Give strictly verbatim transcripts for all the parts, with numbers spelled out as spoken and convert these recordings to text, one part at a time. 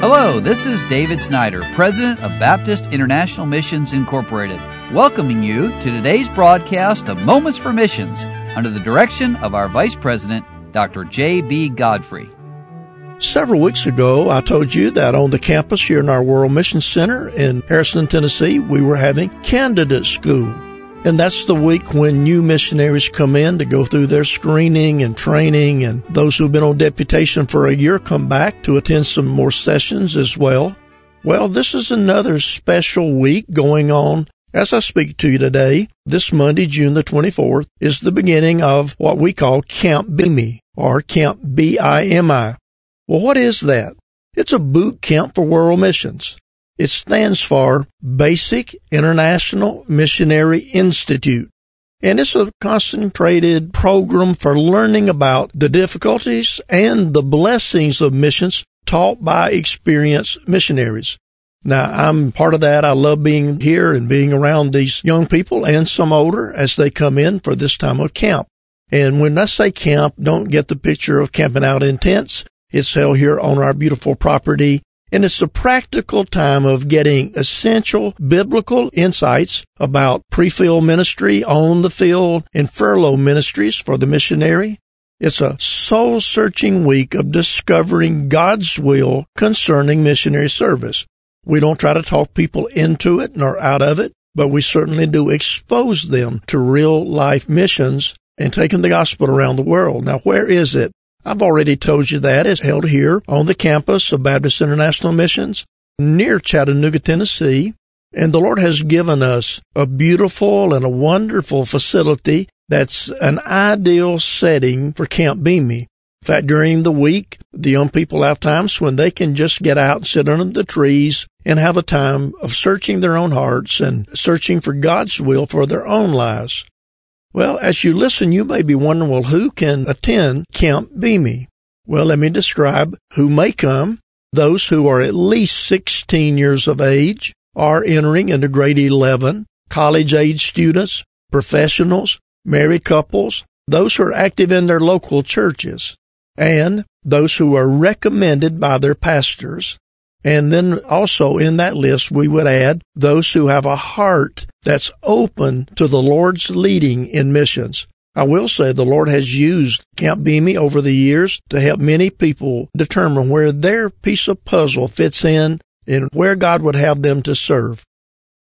Hello, this is David Snyder, President of Baptist International Missions Incorporated, welcoming you to today's broadcast of Moments for Missions under the direction of our Vice President, Doctor J B. Godfrey. Several weeks ago, I told you that on the campus here in our World Mission Center in Harrison, Tennessee, we were having Candidate School. And that's the week when new missionaries come in to go through their screening and training, and those who've been on deputation for a year come back to attend some more sessions as well. Well, this is another special week going on. As I speak to you today, this Monday, June the twenty-fourth, is the beginning of what we call Camp BIMI, or Camp B I M I. Well, what is that? It's a boot camp for world missions. It stands for Basic International Missionary Institute, and it's a concentrated program for learning about the difficulties and the blessings of missions taught by experienced missionaries. Now, I'm part of that. I love being here and being around these young people and some older as they come in for this time of camp. And when I say camp, don't get the picture of camping out in tents. It's held here on our beautiful property. And it's a practical time of getting essential biblical insights about pre-field ministry, on the field, and furlough ministries for the missionary. It's a soul-searching week of discovering God's will concerning missionary service. We don't try to talk people into it nor out of it, but we certainly do expose them to real-life missions and taking the gospel around the world. Now, where is it? I've already told you that it's held here on the campus of Baptist International Missions near Chattanooga, Tennessee. And the Lord has given us a beautiful and a wonderful facility that's an ideal setting for Camp BIMI. In fact, during the week, the young people have times when they can just get out and sit under the trees and have a time of searching their own hearts and searching for God's will for their own lives. Well, as you listen, you may be wondering, well, who can attend Camp BIMI? Well, let me describe who may come. Those who are at least sixteen years of age, are entering into grade eleven, college-age students, professionals, married couples, those who are active in their local churches, and those who are recommended by their pastors. And then also in that list, we would add those who have a heart that's open to the Lord's leading in missions. I will say the Lord has used Camp BIMI over the years to help many people determine where their piece of puzzle fits in and where God would have them to serve.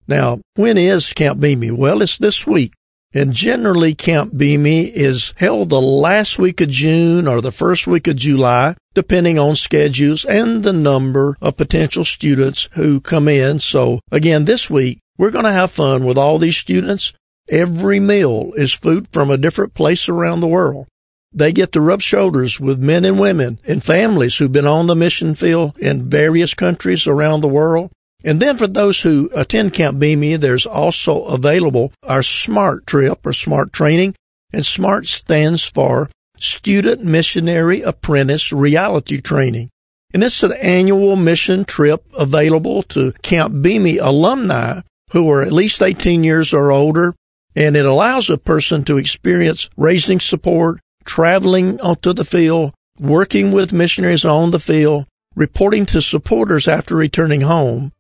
Now, when is Camp BIMI? Well, it's this week. And generally, Camp BIMI is held the last week of June or the first week of July, depending on schedules and the number of potential students who come in. So, again, this week, we're going to have fun with all these students. Every meal is food from a different place around the world. They get to rub shoulders with men and women and families who've been on the mission field in various countries around the world. And then for those who attend Camp BIMI, there's also available our SMART trip or SMART training. And SMART stands for Student Missionary Apprentice Reality Training. And it's an annual mission trip available to Camp BIMI alumni who are at least eighteen years or older. And it allows a person to experience raising support, traveling onto the field, working with missionaries on the field, reporting to supporters after returning home.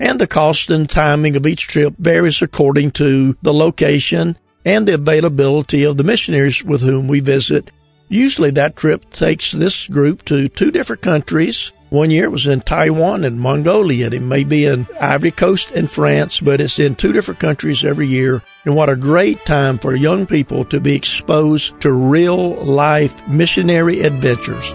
And the cost and timing of each trip varies according to the location and the availability of the missionaries with whom we visit. Usually that trip takes this group to two different countries. One year it was in Taiwan and Mongolia. It may be in Ivory Coast and France, but it's in two different countries every year. And what a great time for young people to be exposed to real-life missionary adventures.